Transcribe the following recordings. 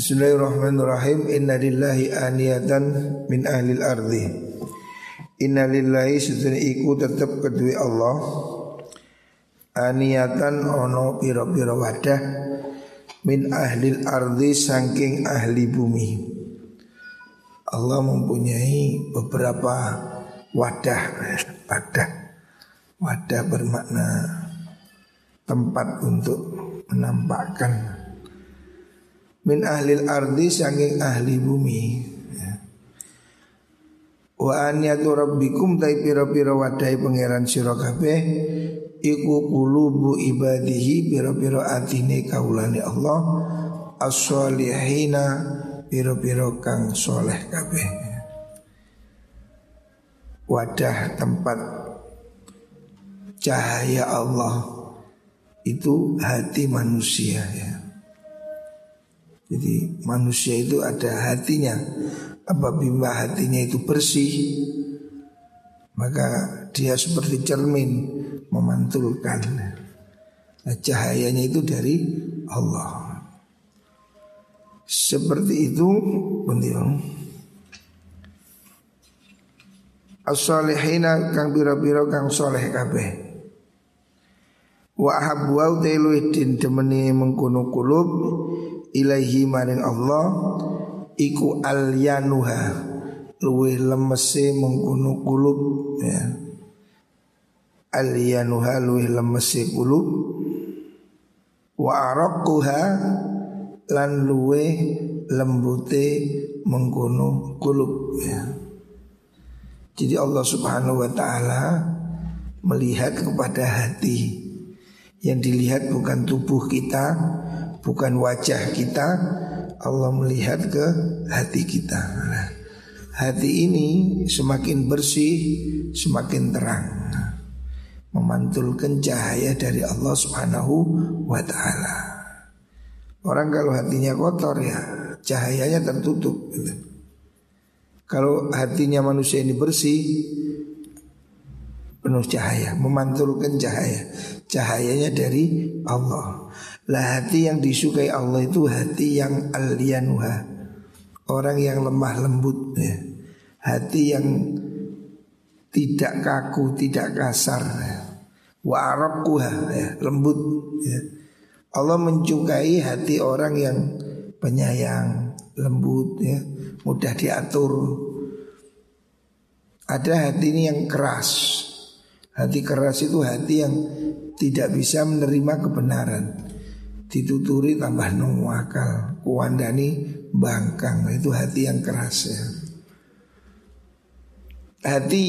Bismillahirrahmanirrahim. Inna lillahi aniyatan min ahlil ardi. Inna lillahi sedun iku tetap kedui Allah aniyatan ono piro-piro wadah min ahlil ardi saking ahli bumi. Allah mempunyai beberapa wadah bermakna tempat untuk menampakkan min ahlil ardi saking ahli bumi ya. Wa aniyatu rabbikum ta pira-pira wadai pangeran sira kabeh iku qulubu ibadihi pira-pira atine kaulane Allah as-solihina pira-pira kang soleh kabeh. Wadah tempat cahaya Allah itu hati manusia ya. Jadi manusia itu ada hatinya. Apabila hatinya itu bersih, maka dia seperti cermin memantulkan. Nah, cahayanya itu dari Allah. Seperti itu beliau. As-salihina kang biro-biro kang soleh kabeh. Wa habwau tailuidin demeni mengkono kulub ilaihi maring Allah iku alyanuha luweh lemese mengkono kulub ya. Alyanuha luweh lemese kulub wa araquha lan luweh lembute mengkono kulub ya. Jadi Allah Subhanahu wa taala melihat kepada hati. Yang dilihat bukan tubuh kita, bukan wajah kita, Allah melihat ke hati kita. Nah, hati ini semakin bersih, semakin terang, memantulkan cahaya dari Allah Subhanahu wa ta'ala. Orang kalau hatinya kotor ya, cahayanya tertutup gitu. Kalau hatinya manusia ini bersih, penuh cahaya, memantulkan cahaya. Cahayanya dari Allah. Lah hati yang disukai Allah itu hati yang alyanuha, orang yang lemah lembut ya. Hati yang tidak kaku, tidak kasar ya. Wa araquha ya, lembut ya. Allah mencukai hati orang yang penyayang, lembut ya, mudah diatur. Ada hati ini yang keras. Hati keras itu hati yang tidak bisa menerima kebenaran. Dituturi tambah nongwakal, kuandani bangkang. Itu hati yang keras ya. Hati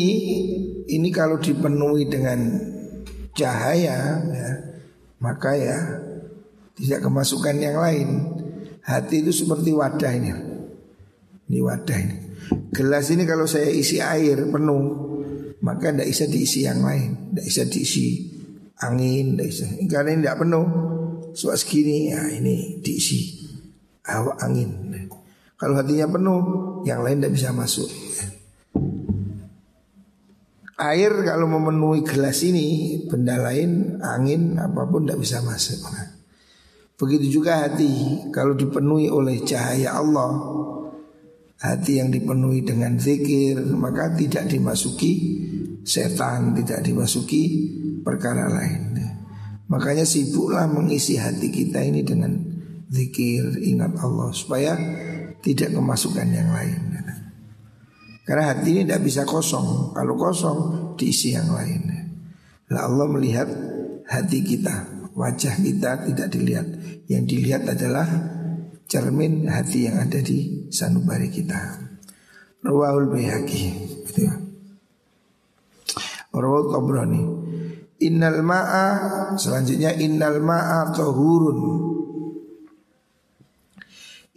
ini kalau dipenuhi dengan cahaya ya, maka ya tidak kemasukan yang lain. Hati itu seperti wadah ini. Ini wadah ini. Gelas ini kalau saya isi air penuh, maka tidak bisa diisi yang lain, tidak bisa diisi angin, tidak bisa. Karena ini tidak penuh, soal segini ya ini diisi hawa angin. Kalau hatinya penuh, yang lain tidak bisa masuk. Air kalau memenuhi gelas ini, benda lain, angin, apapun tidak bisa masuk. Begitu juga hati, kalau dipenuhi oleh cahaya Allah, hati yang dipenuhi dengan zikir, maka tidak dimasuki setan, tidak dimasuki perkara lain. Makanya sibuklah mengisi hati kita ini dengan zikir, ingat Allah, supaya tidak kemasukan yang lain. Karena hati ini tidak bisa kosong. Kalau kosong diisi yang lain. Lah Allah melihat hati kita, wajah kita tidak dilihat. Yang dilihat adalah cermin hati yang ada di sanubari kita. Rawahul Baihaqi, gitu ya. Rawahul Tabrani. Innal ma'a, selanjutnya innal ma'a tahurun.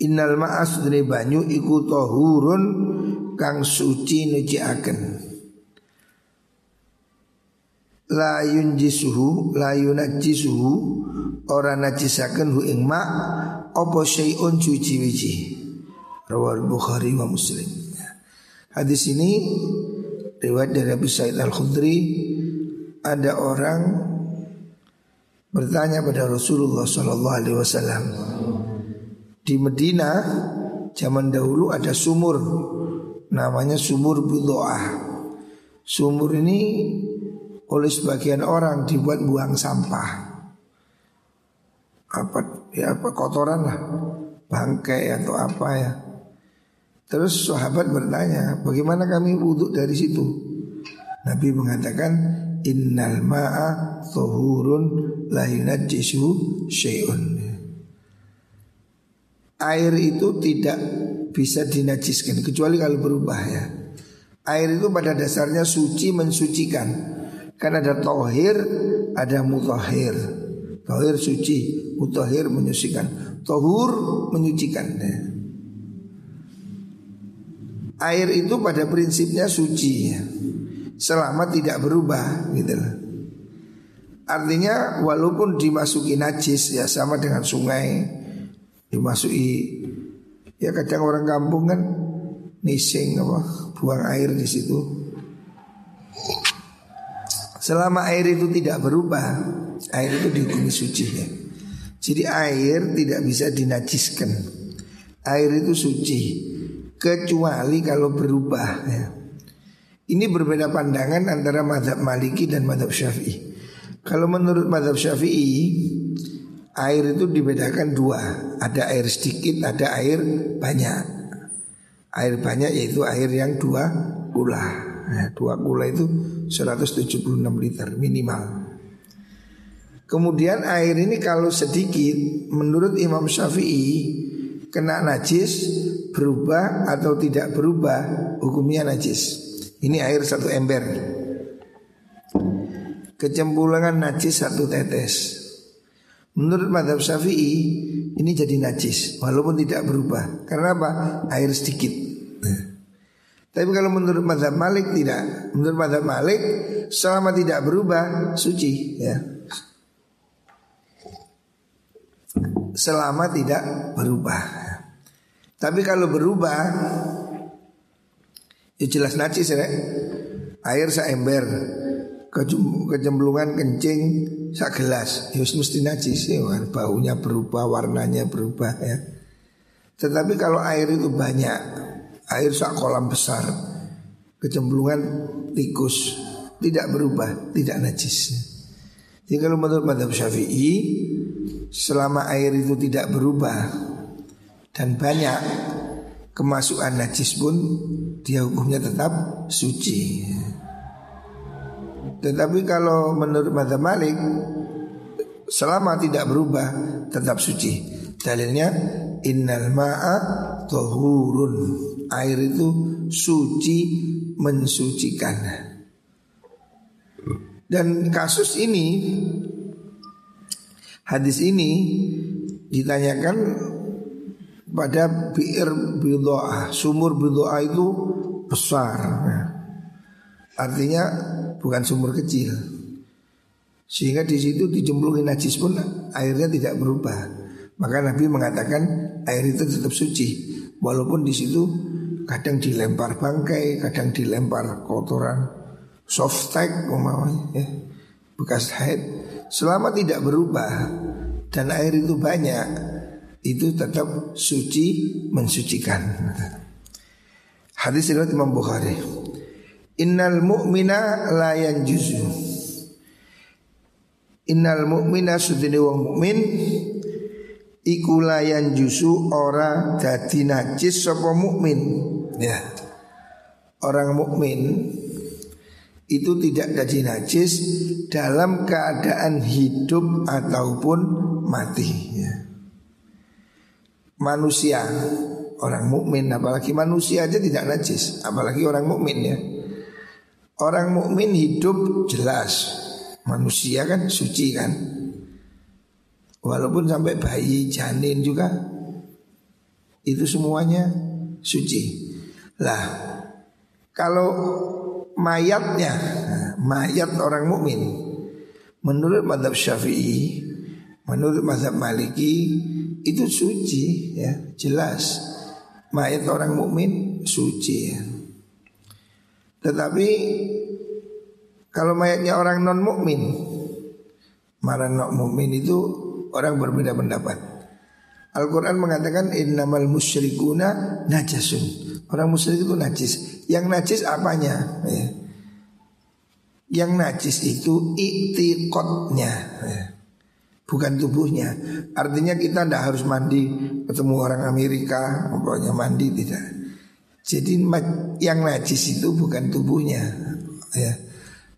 Innal ma'a sedene banyu iku tahurun kang suci nuciaken. La yunjisuhu, la yunajjisuhu, ora najisaken hu ing ma' apa syai'un suci-wici. Rawal Bukhari wa Muslim. Hadis ini riwayat dari Abu Sa'id Al-Khudri. Ada orang bertanya pada Rasulullah SAW, Di Medina zaman dahulu ada sumur, namanya sumur Budho'ah. Sumur ini oleh sebagian orang dibuat buang sampah, apa kotoran lah, bangkai atau apa ya. Terus sahabat bertanya, bagaimana kami wudhu dari situ? Nabi mengatakan, innal ma'a thuhurun la yunajjisu syai'un. Air itu tidak bisa dinajiskan kecuali kalau berubah ya. Air itu pada dasarnya suci, mensucikan. Kan ada tohir, ada mutahhir. Tohir suci, mutahhir menyucikan. Tohur menyucikan ya. Air itu pada prinsipnya suci ya, selama tidak berubah gitu. Artinya walaupun dimasuki najis ya, sama dengan sungai dimasuki ya, kadang orang kampung kan nising apa buang air di situ. Selama air itu tidak berubah, air itu dihukumi suci ya. Jadi air tidak bisa dinajiskan. Air itu suci kecuali kalau berubah ya. Ini berbeda pandangan antara mazhab Maliki dan mazhab Syafi'i. Kalau menurut mazhab Syafi'i, air itu dibedakan dua, ada air sedikit, ada air banyak. Air banyak yaitu air yang 2 kula. Nah, 2 kula itu 176 liter minimal. Kemudian air ini kalau sedikit, menurut Imam Syafi'i kena najis, berubah atau tidak berubah, hukumnya najis. Ini air 1 ember, kecemplungan najis 1 tetes. Menurut mazhab Syafi'i ini jadi najis walaupun tidak berubah. Karena apa? Air sedikit. Tapi kalau menurut mazhab Malik tidak. Menurut mazhab Malik selama tidak berubah suci ya. Selama tidak berubah. Tapi kalau berubah ya jelas najis ya. Air 1 ember, kecemplungan kencing 1 gelas, ya mesti najis ya, baunya berubah, warnanya berubah ya. Tetapi kalau air itu banyak, air 1 kolam besar, kecemplungan tikus, tidak berubah, tidak najis. Jadi kalau menurut mazhab Syafi'i, selama air itu tidak berubah dan banyak, kemasukan najis pun dia hukumnya tetap suci. Tetapi kalau menurut mazhab Malik, selama tidak berubah tetap suci. Dalilnya innal ma'a tahurun, air itu suci, mensucikan. Dan kasus ini, hadis ini ditanyakan pada bi'r Budho'ah. Sumur Budho'ah itu besar, artinya bukan sumur kecil, sehingga di situ dijemplungin najis pun airnya tidak berubah. Maka Nabi mengatakan air itu tetap suci walaupun di situ kadang dilempar bangkai, kadang dilempar kotoran, softtek umpamanya, bekas haid. Selama tidak berubah dan air itu banyak, itu tetap suci, mensucikan. Hadis riwayat Imam Bukhari. Innal mu'mina la yanjuzu. Innal mu'mina sudene wong mukmin iku la yanjuzu, ora dadi najis sapa mukmin ya. Orang mukmin itu tidak dadi najis dalam keadaan hidup ataupun mati ya. Manusia, orang mukmin, apalagi manusia aja tidak najis, apalagi orang mukmin ya. Orang mukmin hidup jelas, manusia kan suci kan, walaupun sampai bayi, janin juga, itu semuanya suci. Lah, kalau mayatnya, mayat orang mukmin, menurut mazhab Syafi'i, menurut mazhab Maliki itu suci ya, jelas. Mayat orang mukmin suci ya. Tetapi kalau mayatnya orang non mukmin, mara non mukmin itu orang berbeda pendapat. Al-Quran mengatakan innamal musyrikuna najasun. Orang musyrik itu najis. Yang najis apanya? Ya. Yang najis itu i'tiqadnya, ya. Bukan tubuhnya. Artinya kita tidak harus mandi. Ketemu orang Amerika pokoknya mandi, tidak. Jadi yang najis itu bukan tubuhnya, ya.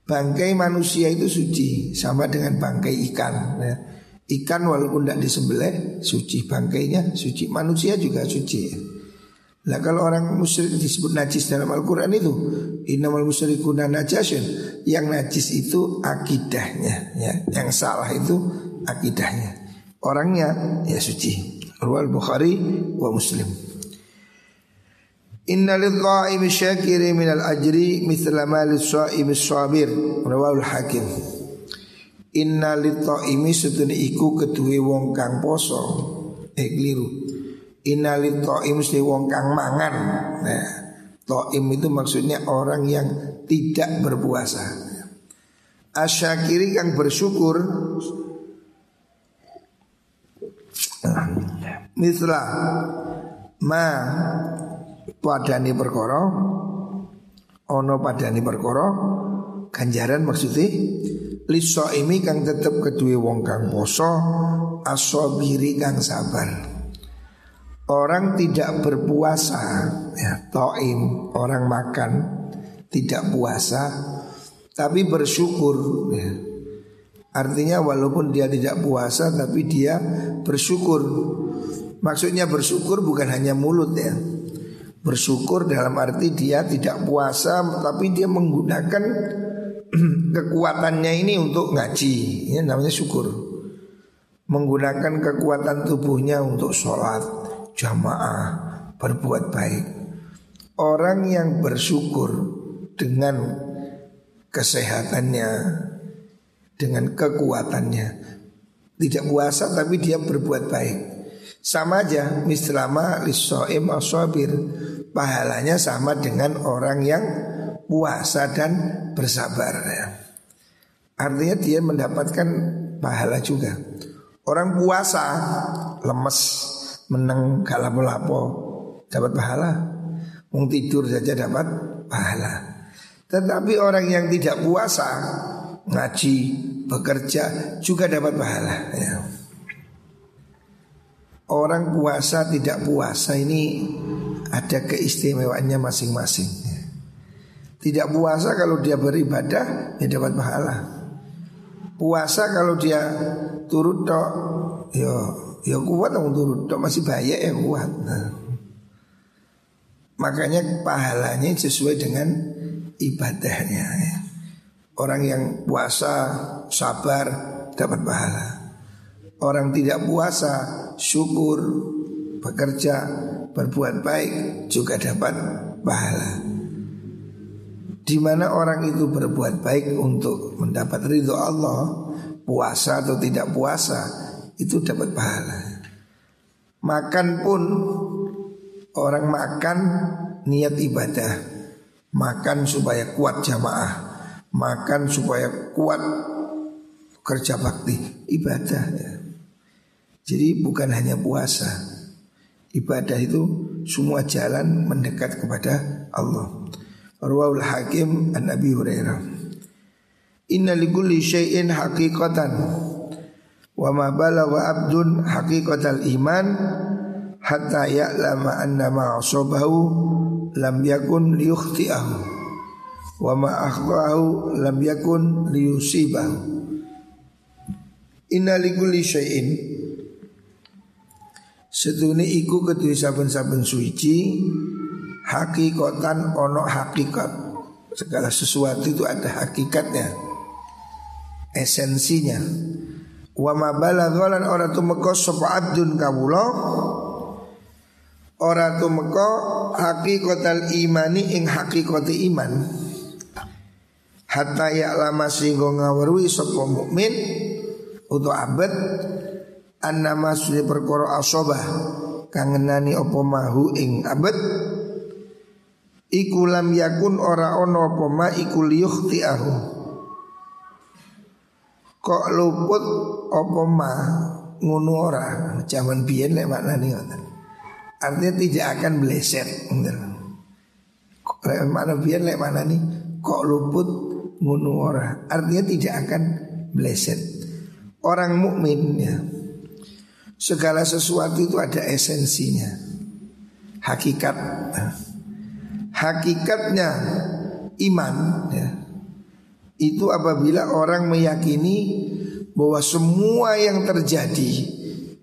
Bangkai manusia itu suci, sama dengan bangkai ikan, ya. Ikan walaupun tidak disembelih suci, bangkainya suci, manusia juga suci. Nah kalau orang musyrik disebut najis dalam Al-Quran itu innamal musyrikuna najasun. Yang najis itu akidahnya, ya. Yang salah itu akidahnya. Orangnya ya suci. Riwayat Bukhari wa Muslim. Innalil dha'imi syakiri minal ajri mithla ma lis-sha'imi sabir. Riwayat Hakim. Inna litaimi setune iku keduwe wong kang poso. Keliru. Inna litaimi mesti wong kang mangan. Nah, taim itu maksudnya orang yang tidak berpuasa. Asyakiri kang bersyukur. Mithla ma padani perkara. Ono padani perkara. Ganjaran maksudnya liso ini kang tetep kedue wong kang poso, asobiri kang sabar. Orang tidak berpuasa, ya, toim, orang makan tidak puasa, tapi bersyukur, ya. Artinya walaupun dia tidak puasa, tapi dia bersyukur. Maksudnya bersyukur bukan hanya mulut, ya. Bersyukur dalam arti dia tidak puasa, tapi dia menggunakan kekuatannya ini untuk ngaji, ini namanya syukur. Menggunakan kekuatan tubuhnya untuk sholat, jamaah, berbuat baik. Orang yang bersyukur dengan kesehatannya, dengan kekuatannya, tidak puasa tapi dia berbuat baik, sama aja mislama lisso'im as-sabir. Pahalanya sama dengan orang yang puasa dan bersabar, ya. Artinya dia mendapatkan pahala juga. Orang puasa lemes, meneng, gak lapo-lapo, dapat pahala. Mung tidur saja dapat pahala. Tetapi orang yang tidak puasa, ngaji, bekerja juga dapat pahala, ya. Orang puasa tidak puasa ini ada keistimewaannya masing-masing. Tidak puasa kalau dia beribadah, dia dapat pahala. Puasa kalau dia turut tok, ya kuat dong turut tok, masih bahaya ya kuat. Nah. Makanya pahalanya sesuai dengan ibadahnya. Orang yang puasa sabar dapat pahala. Orang tidak puasa syukur, bekerja, berbuat baik juga dapat pahala. Di mana orang itu berbuat baik untuk mendapat ridho Allah, puasa atau tidak puasa itu dapat pahala. Makan pun, orang makan niat ibadah, makan supaya kuat jamaah, makan supaya kuat kerja bakti, ibadah, ya. Jadi bukan hanya puasa, ibadah itu semua jalan mendekat kepada Allah. Rawaul Hakim an Abi Hurairah. Inna likulli syai'in haqiqatan wa ma balagha 'abdun haqiqatal iman hatta ya'lama anna ma asabahu lam yakun liyukhti'ahu wa ma akhtahu lam yakun liyusibahu. Inna likulli syai'in sedune iku kedue saben-saben suci hakikatan ono hakikat. Segala sesuatu itu ada hakikatnya, esensinya. Wa ma baladzalan ora tumeka sapa abdun kawula ora tumeka hakikatal imani ing hakikati iman hatta ya'lama singgo ngawruhi sapa mukmin utawa abad annama sune perkara asobah kangenani apa mahu ing abad iku lam yakun ora ono apa ma iku liyukhti'ahu kok luput apa ma ngono ora jaman biyen lek maknane ngoten. Artinya tidak akan bleset ngoten. Lek makna biyen lek maknane kok luput ngono ora. Artinya tidak akan bleset. Orang mukmin ya. Segala sesuatu itu ada esensinya. Hakikat. Hakikatnya iman ya. Itu apabila orang meyakini bahwa semua yang terjadi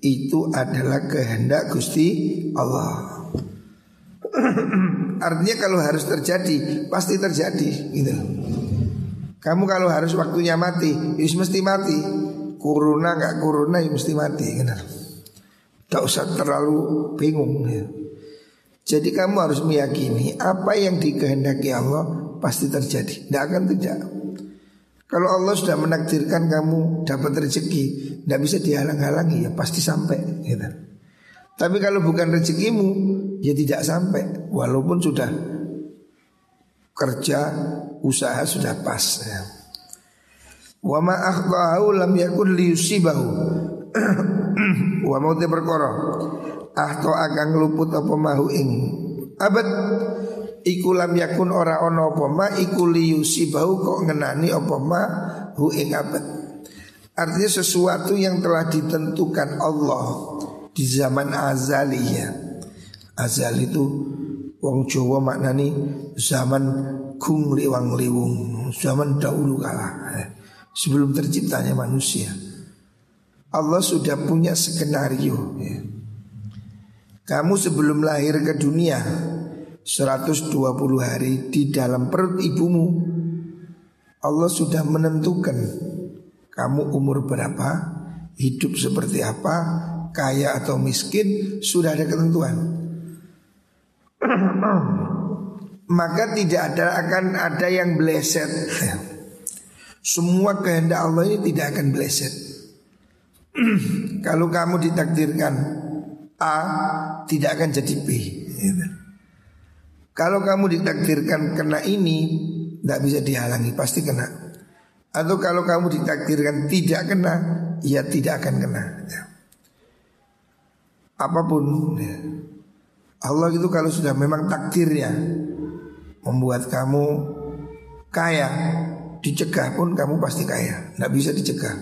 itu adalah kehendak Gusti Allah. Artinya kalau harus terjadi pasti terjadi gitu. Kamu kalau harus waktunya mati harus mesti mati. Kuruna gak kuruna ya mesti mati gitu. Gak usah terlalu bingung ya. Jadi kamu harus meyakini apa yang dikehendaki Allah pasti terjadi. Gak akan tidak. Kalau Allah sudah menakdirkan kamu dapat rezeki, tidak bisa dihalang-halangi, ya pasti sampai gitu. Tapi kalau bukan rezekimu, ya tidak sampai. Walaupun sudah kerja, usaha sudah pas ya. Wa ma akhta'ahu lam yakun liyusibahu wa mauti perkara akhta'a kang luput apa mahu ing abad iku lam yakun ora ono apa ma iku liyusibahu kok ngenani apa ma hu ing abad. Artinya sesuatu yang telah ditentukan Allah di zaman azali ya. Azali itu wong Jawa maknani zaman kung liwang liwung, zaman dahulu kala ya. Sebelum terciptanya manusia Allah sudah punya skenario ya. Kamu sebelum lahir ke dunia 120 hari di dalam perut ibumu Allah sudah menentukan kamu umur berapa, hidup seperti apa, kaya atau miskin, sudah ada ketentuan. Maka tidak ada akan ada yang bleset. Semua kehendak Allah ini tidak akan bleset. Kalau kamu ditakdirkan A, tidak akan jadi B gitu. Kalau kamu ditakdirkan kena ini, tidak bisa dihalangi, pasti kena. Atau kalau kamu ditakdirkan tidak kena, ya tidak akan kena ya. Apapun ya. Allah itu kalau sudah memang takdirnya membuat kamu kaya, dicegah pun kamu pasti kaya, tidak bisa dicegah.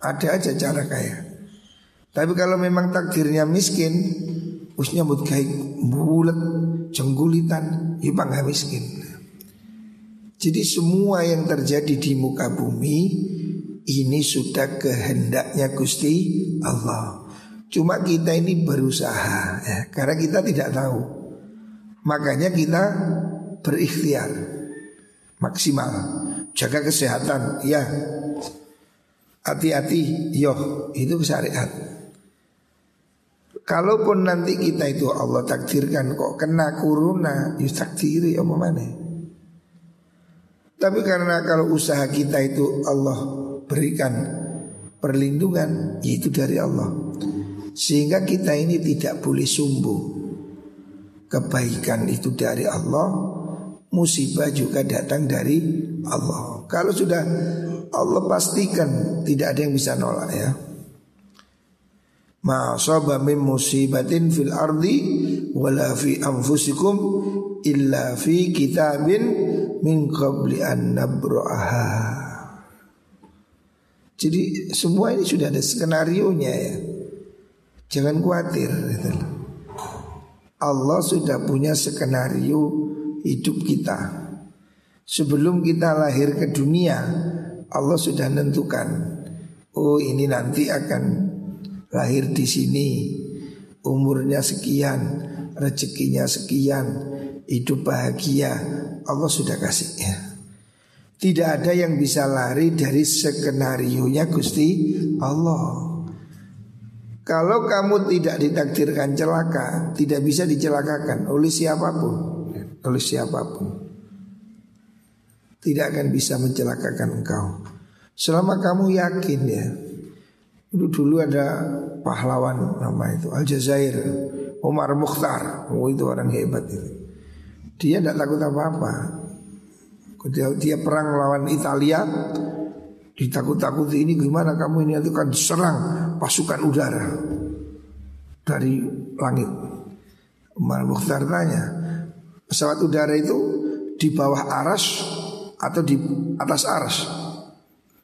Ada aja cara kaya. Tapi kalau memang takdirnya miskin, usnya buat kaya bulat jenggulitan, yupang miskin. Jadi semua yang terjadi di muka bumi ini sudah kehendaknya Gusti Allah. Cuma kita ini berusaha ya, karena kita tidak tahu. Makanya kita berikhtiar maksimal. Jaga kesehatan ya. Hati-hati yo, itu syariat. Kalaupun nanti kita itu Allah takdirkan kok kena kuruna, ya takdiri apa mana. Tapi karena kalau usaha kita itu Allah berikan perlindungan, itu dari Allah. Sehingga kita ini tidak boleh sombong. Kebaikan itu dari Allah, musibah juga datang dari Allah. Kalau sudah Allah pastikan tidak ada yang bisa nolak ya. Ma asaba min musibatin fil ardi wala fi anfusikum illa fi kitabin min qabli an nabra'aha. Jadi semua ini sudah ada skenarionya ya. Jangan khawatir. Allah sudah punya skenario hidup kita. Sebelum kita lahir ke dunia Allah sudah menentukan, oh ini nanti akan lahir di sini, umurnya sekian, rezekinya sekian, hidup bahagia, Allah sudah kasihnya. Tidak ada yang bisa lari dari skenarionya Gusti Allah. Kalau kamu tidak ditakdirkan celaka, tidak bisa dicelakakan oleh siapapun, oleh siapapun. Tidak akan bisa mencelakakan engkau selama kamu yakin ya. Itu dulu ada pahlawan nama itu Aljazair, Omar Mukhtar. Oh itu orang hebat itu. Dia tidak takut apa-apa. Dia perang lawan Italia, ditakut-takuti ini gimana kamu ini nanti kan diserang pasukan udara dari langit. Umar Mukhtar tanya, pesawat udara itu di bawah aras atau di atas aras?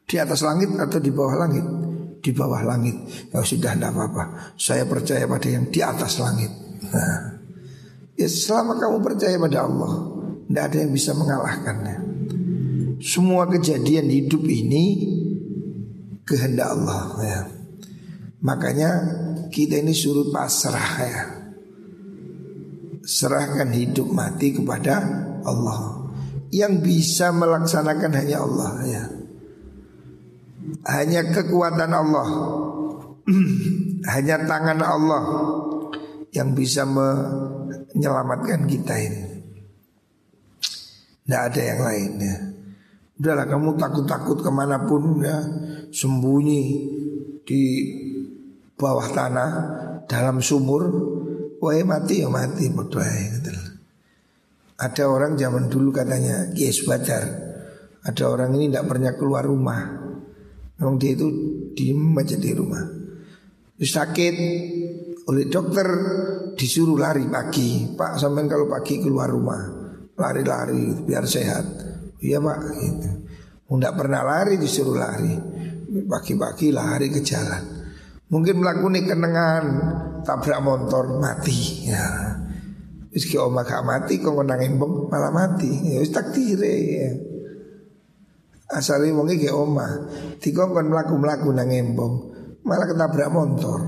Di atas langit atau di bawah langit? Di bawah langit. Ya sudah, tidak apa-apa, saya percaya pada yang di atas langit. Nah, ya selama kamu percaya pada Allah, tidak ada yang bisa mengalahkannya. Semua kejadian hidup ini kehendak Allah ya. Makanya kita ini suruh pasrah ya. Serahkan hidup mati kepada Allah. Yang bisa melaksanakan hanya Allah ya. Hanya kekuatan Allah hanya tangan Allah yang bisa menyelamatkan kita ini. Tidak ada yang lainnya. Udahlah kamu takut-takut kemanapun ya, sembunyi di bawah tanah, dalam sumur, wae mati ya mati, berdoa. Ada orang zaman dulu katanya Kiai Badar, ada orang ini tidak pernah keluar rumah. Memang dia itu diem aja di rumah. Terus sakit, oleh dokter disuruh lari pagi. Pak, sampean kalau pagi keluar rumah, lari-lari biar sehat. Iya pak, gitu. Nggak pernah lari disuruh lari, pagi-pagi lari ke jalan. Mungkin melakukan kenengan, tabrak motor, mati. Ya, meski oma gak mati, kok nangin bom malah mati. Ya, takdire. Ya. Asalnya mungkin ke oma, tiga kan melaku-melaku nangin bom, malah ketabrak motor.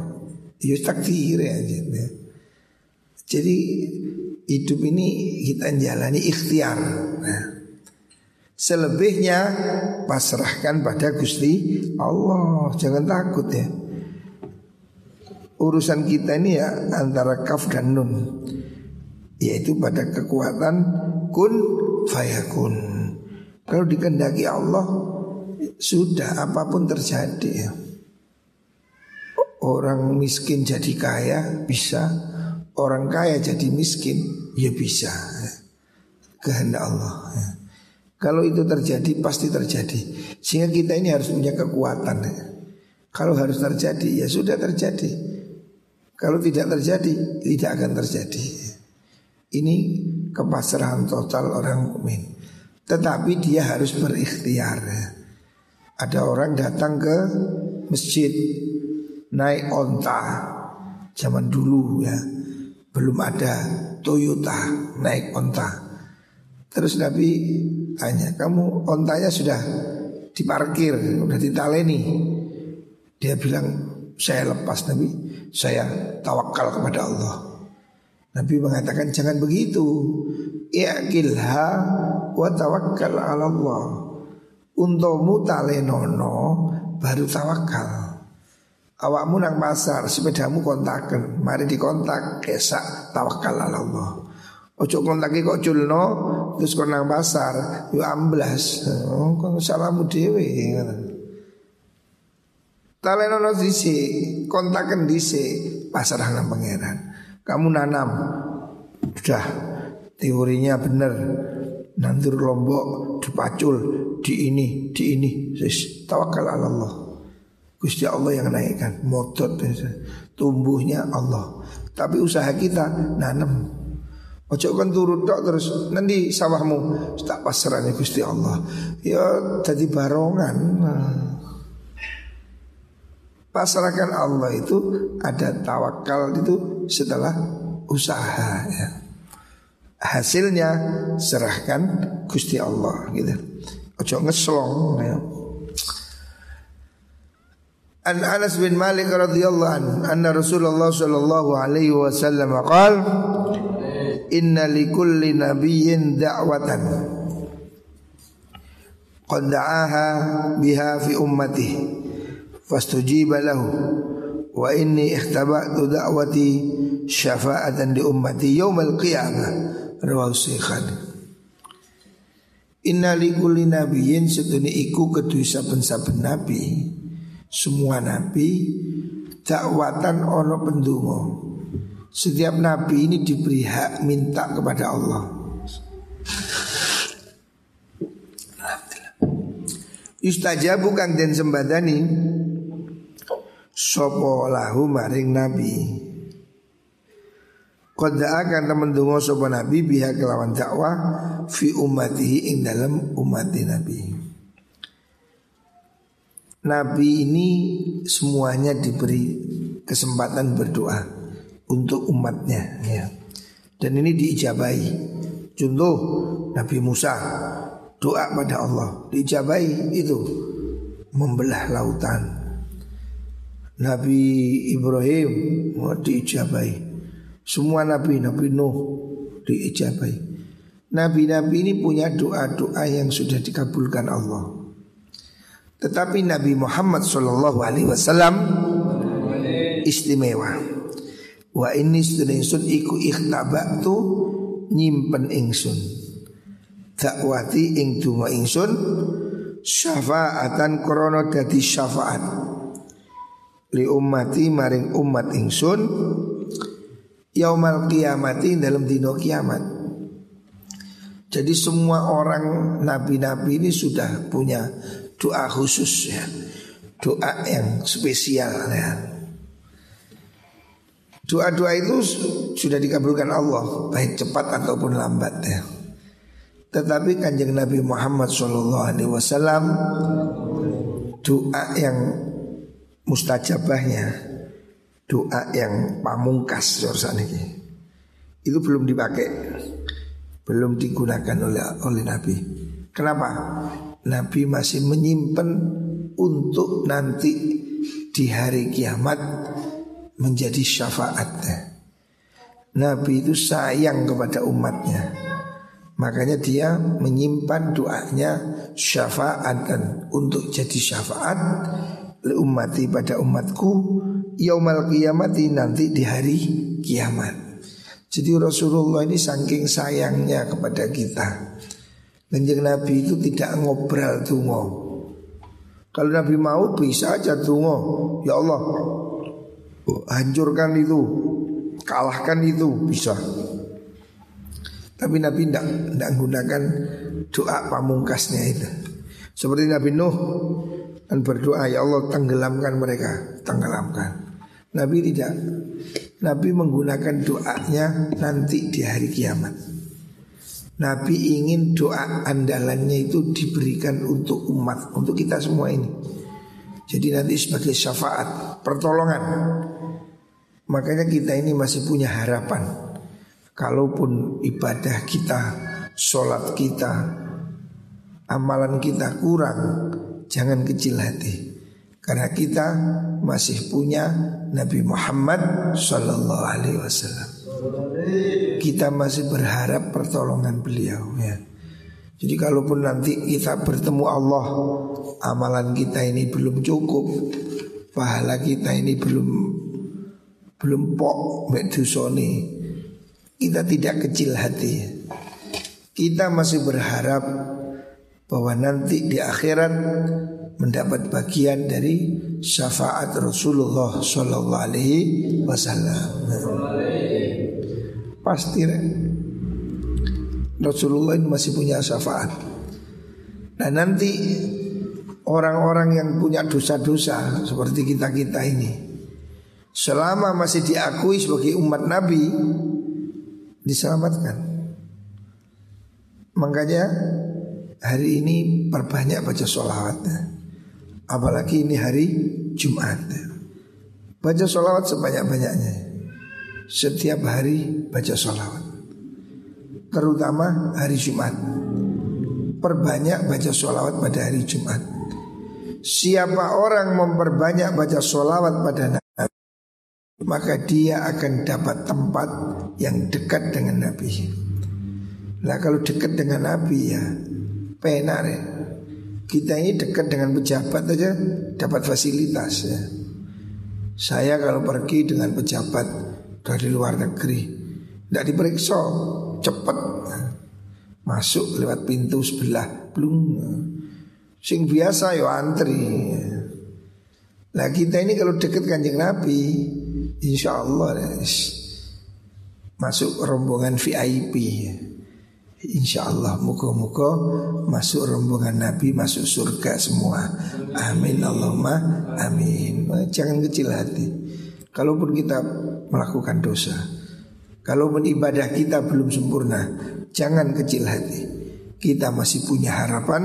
Ya, takdire aja. Ya. Jadi hidup ini kita jalani ikhtiar. Nah, selebihnya pasrahkan pada Gusti Allah. Jangan takut ya. Urusan kita ini ya antara kaf dan nun, yaitu pada kekuatan kun fayakun. Kalau dikehendaki Allah, sudah apapun terjadi ya. Orang miskin jadi kaya bisa, orang kaya jadi miskin ya bisa. Kehendak Allah ya. Kalau itu terjadi pasti terjadi. Sehingga kita ini harus punya kekuatan. Kalau harus terjadi ya sudah terjadi. Kalau tidak terjadi tidak akan terjadi. Ini kepasrahan total orang mukmin. Tetapi dia harus berikhtiar. Ada orang datang ke masjid naik onta. Zaman dulu ya, belum ada Toyota, naik onta. Terus Nabi tanya, kamu ontanya sudah diparkir, sudah ditaleni? Dia bilang, saya lepas Nabi, saya tawakal kepada Allah. Nabi mengatakan, jangan begitu. I'qilha wa tawakkal ala Allah. Untomu talenono baru tawakal. Awakmu nang pasar, sepedamu kontaken, mari dikontak, kesak tawakal ala Allah. Ojo kontaki kok culno terus kon nang pasar yo amblas. Oh, kon salamu dhewe. Talenono dhisik, kontaken dhisik, pasrah nang pangeran. Kamu nanam. Sudah teorinya bener. Nandur lombok, dipacul, di ini, terus tawakal ala Allah. Gusti Allah yang naikkan, motor tumbuhnya Allah. Tapi usaha kita nanam. Ojo kan turut tok terus nanti sawahmu tak pasrahnya Gusti Allah. Ya jadi barongan. Pasrahkan Allah itu ada tawakal itu setelah usaha ya. Hasilnya serahkan Gusti Allah gitu. Ojo ngeslong ya. An Anas bin Malik radhiyallahu anhu anna Rasulullah sallallahu alaihi wasallam qala inna likulli nabiyyin da'watan qad da'aha biha fi ummatihi fastujiba lahu wa inni ikhtaba'tu da'wati syafa'atan li ummati yaumal qiyamah rawahu Syaikhan. Inna likulli nabiyyin sedune iku kedue saben-saben nabi, semua nabi dakwatan ana pendonga. Setiap nabi ini diberi hak minta kepada Allah. Alhamdulillah. Yustajabu kang den sembadani sopo lahu maring nabi. Qodha akan temen dungo sopo nabi biha kelawan dakwah fi ummatihi ing dalam umati nabi. Nabi ini semuanya diberi kesempatan berdoa untuk umatnya ya. Dan ini diijabahi. Contoh Nabi Musa doa pada Allah diijabahi itu membelah lautan. Nabi Ibrahim diijabahi. Semua Nabi Nuh diijabahi. Nabi-nabi ini punya doa-doa yang sudah dikabulkan Allah. Tetapi Nabi Muhammad SAW istimewa. Wa ini sedang ingsun iku ikhtabak tu nyimpen ingsun dakwati ing dungo ingsun syafaatan krono dadi syafaat li ummati maring umat ingsun yaumal kiamati dalam dino kiamat. Jadi semua orang nabi-nabi ini sudah punya doa khusus ya, doa yang spesial ya. Doa-doa itu sudah dikabulkan Allah baik cepat ataupun lambat ya. Tetapi kanjeng Nabi Muhammad SAW doa yang mustajabahnya, doa yang pamungkas itu belum dipakai, belum digunakan oleh Nabi. Kenapa? Nabi masih menyimpan untuk nanti di hari kiamat menjadi syafaatnya. Nabi itu sayang kepada umatnya, makanya dia menyimpan doanya syafaatan untuk jadi syafaat li ummati pada umatku yaumal qiyamati nanti di hari kiamat. Jadi Rasulullah ini saking sayangnya kepada kita. Kanjeng Nabi itu tidak ngobrol tungo. Kalau Nabi mau bisa aja tungo, ya Allah hancurkan itu, kalahkan itu bisa. Tapi Nabi tidak menggunakan doa pamungkasnya itu. Seperti Nabi Nuh dan berdoa ya Allah tenggelamkan mereka, tenggelamkan. Nabi tidak. Nabi menggunakan doanya nanti di hari kiamat. Nabi ingin doa andalannya itu diberikan untuk umat, untuk kita semua ini. Jadi nanti sebagai syafaat, pertolongan. Makanya kita ini masih punya harapan. Kalaupun ibadah kita, sholat kita, amalan kita kurang, jangan kecil hati. Karena kita masih punya Nabi Muhammad Sallallahu Alaihi Wasallam. Kita masih berharap pertolongan beliau ya. Jadi kalaupun nanti kita bertemu Allah, amalan kita ini belum cukup, pahala kita ini belum pok medusoni, kita tidak kecil hati. Kita masih berharap bahwa nanti di akhirat mendapat bagian dari syafaat Rasulullah Sallallahu Alaihi Wasallam. Pasti Rasulullah ini masih punya syafaat. Nah nanti orang-orang yang punya dosa-dosa seperti kita-kita ini, selama masih diakui sebagai umat Nabi, diselamatkan. Makanya hari ini perbanyak baca sholawatnya. Apalagi ini hari Jumat, baca sholawat sebanyak-banyaknya. Setiap hari baca sholawat, terutama hari Jumat. Perbanyak baca sholawat pada hari Jumat. Siapa orang memperbanyak baca sholawat pada Nabi, maka dia akan dapat tempat yang dekat dengan Nabi. Nah kalau dekat dengan Nabi ya penak ya. Kita ini dekat dengan pejabat aja dapat fasilitas ya. Saya kalau pergi dengan pejabat dari luar negeri tidak diperiksa, cepat masuk lewat pintu sebelah, belum sing biasa yo antri. Nah kita ini kalau deket kanjeng Nabi, insya Allah masuk rombongan VIP. Insya Allah muka-muka masuk rombongan Nabi, masuk surga semua. Amin Allahumma amin. Jangan kecil hati. Kalaupun kita melakukan dosa, kalaupun ibadah kita belum sempurna, jangan kecil hati. Kita masih punya harapan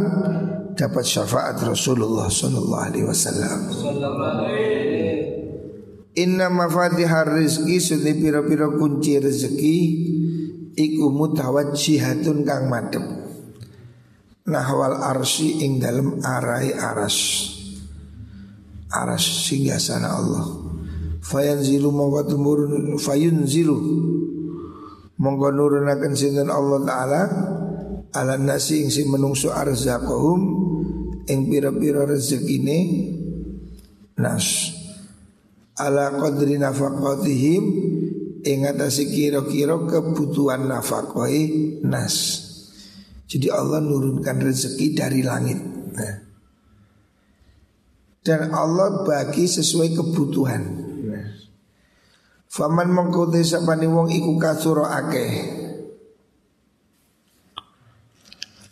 dapat syafaat Rasulullah sallallahu alaihi wasallam. Inna mafatihar rizki suni pira-pira kunci rezeki iku mutawajjihatun kang madhep nahwal arsy ing dalem arai aras. Aras singgasana Allah. Fayanzilu mongko tumurun fayunzilu mongko nurunaken sinten Allah taala ala nasi ing sing menungso arzaqahum ing pira-pira rezekine nas ala qadri nafaqatihim ing atase kira-kira kebutuhan nafaqahe nas. Jadi Allah nurunkan rezeki dari langit. Nah. Dan Allah bagi sesuai kebutuhan. Nah. Faman mengko sapane wong iku kasura akeh.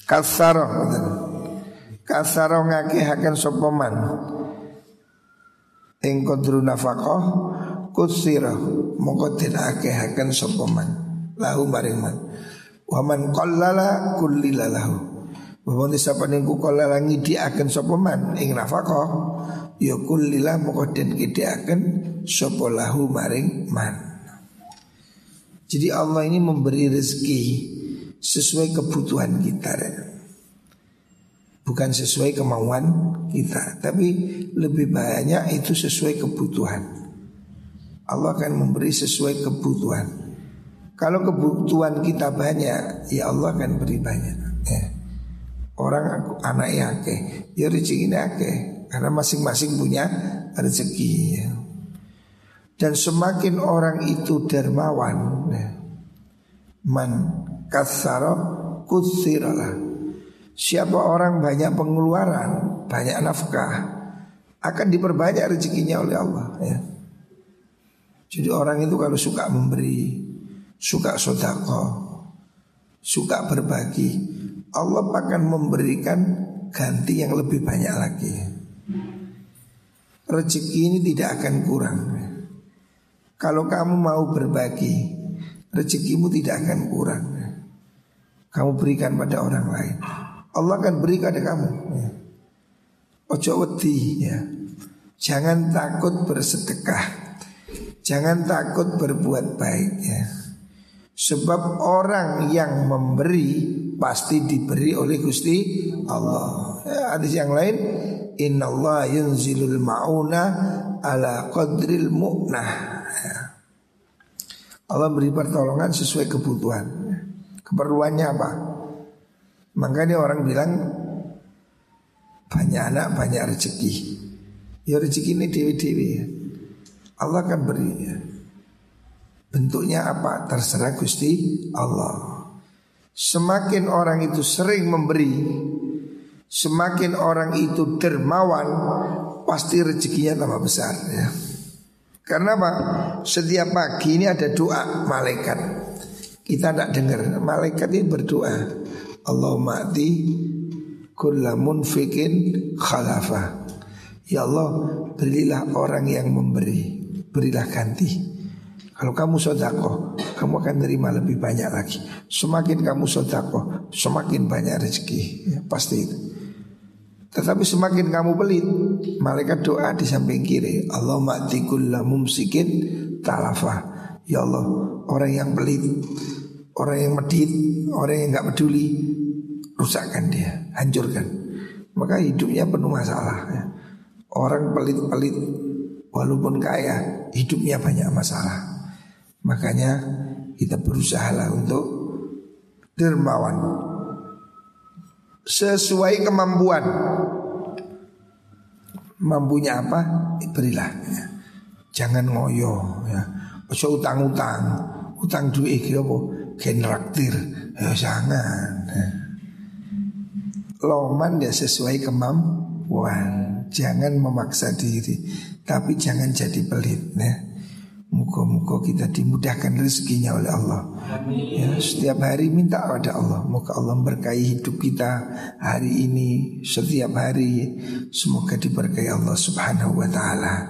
Kasara. Kasara ngakehaken sapa man. Ing qadru nafaqah kusira mongko den akehaken sapa man lahu maring man wa man qallala kullila lahu wong sapane ku qallala ngidhiaken sapa man ing nafaqah ya kullila mongko den ngidhiaken sapa lahu maring man. Jadi Allah ini memberi rezeki sesuai kebutuhan kita, bukan sesuai kemauan kita, tapi lebih banyak itu sesuai kebutuhan. Allah akan memberi sesuai kebutuhan. Kalau kebutuhan kita banyak, ya Allah akan beri banyak. Ya. Orang anaknya akeh, ya rezekinya akeh, karena masing-masing punya rezeki. Ya. Dan semakin orang itu dermawan, ya. Man kasaro kutsiralah. Siapa orang banyak pengeluaran, banyak nafkah, akan diperbanyak rezekinya oleh Allah. Ya. Jadi orang itu kalau suka memberi, suka sedekah, suka berbagi, Allah akan memberikan ganti yang lebih banyak lagi. Rezeki ini tidak akan kurang. Kalau kamu mau berbagi, rezekimu tidak akan kurang. Kamu berikan pada orang lain, Allah akan beri kepada kamu. Ya. Ojo wedi ya. Jangan takut bersedekah. Jangan takut berbuat baik ya. Sebab orang yang memberi pasti diberi oleh Gusti Allah. Ya, hadis yang lain, innallaha yunzilul mauna ala qadril mu'nah. Ya. Allah beri pertolongan sesuai kebutuhan. Keperluannya apa? Makanya orang bilang banyak anak banyak rezeki. Ya rezeki ini dewi-dewi ya. Allah akan beri ya. Bentuknya apa? Terserah Gusti Allah. Semakin orang itu sering memberi, semakin orang itu dermawan, pasti rezekinya tambah besar ya. Karena apa? Setiap pagi ini ada doa malaikat. Kita tidak dengar. Malaikat ini berdoa, Allahumma ati kulla munfiqin khalafa. Ya Allah, berilah orang yang memberi, berilah ganti. Kalau kamu sedekah, kamu akan menerima lebih banyak lagi. Semakin kamu sedekah, semakin banyak rezeki ya, pasti itu. Tetapi semakin kamu pelit, malaikat doa di samping kiri, Allahumma ati kulla mumsikin talafa. Ya Allah, orang yang pelit, orang yang medit, orang yang gak peduli, rusakkan dia, hancurkan. Maka hidupnya penuh masalah ya. Orang pelit-pelit walaupun kaya, hidupnya banyak masalah. Makanya kita berusahalah untuk dermawan sesuai kemampuan. Mampunya apa? Berilah ya. Jangan ngoyo ya. Ojo utang-utang. Utang duit iki opo? Genraktir, ya jangan. Loman ya sesuai kemampuan. Jangan memaksa diri, tapi jangan jadi pelit. Ya. Muka-muka kita dimudahkan rezekinya oleh Allah. Ya, setiap hari minta pada Allah. Moga Allah memberkahi hidup kita hari ini, setiap hari. Semoga diberkahi Allah Subhanahu wa Ta'ala.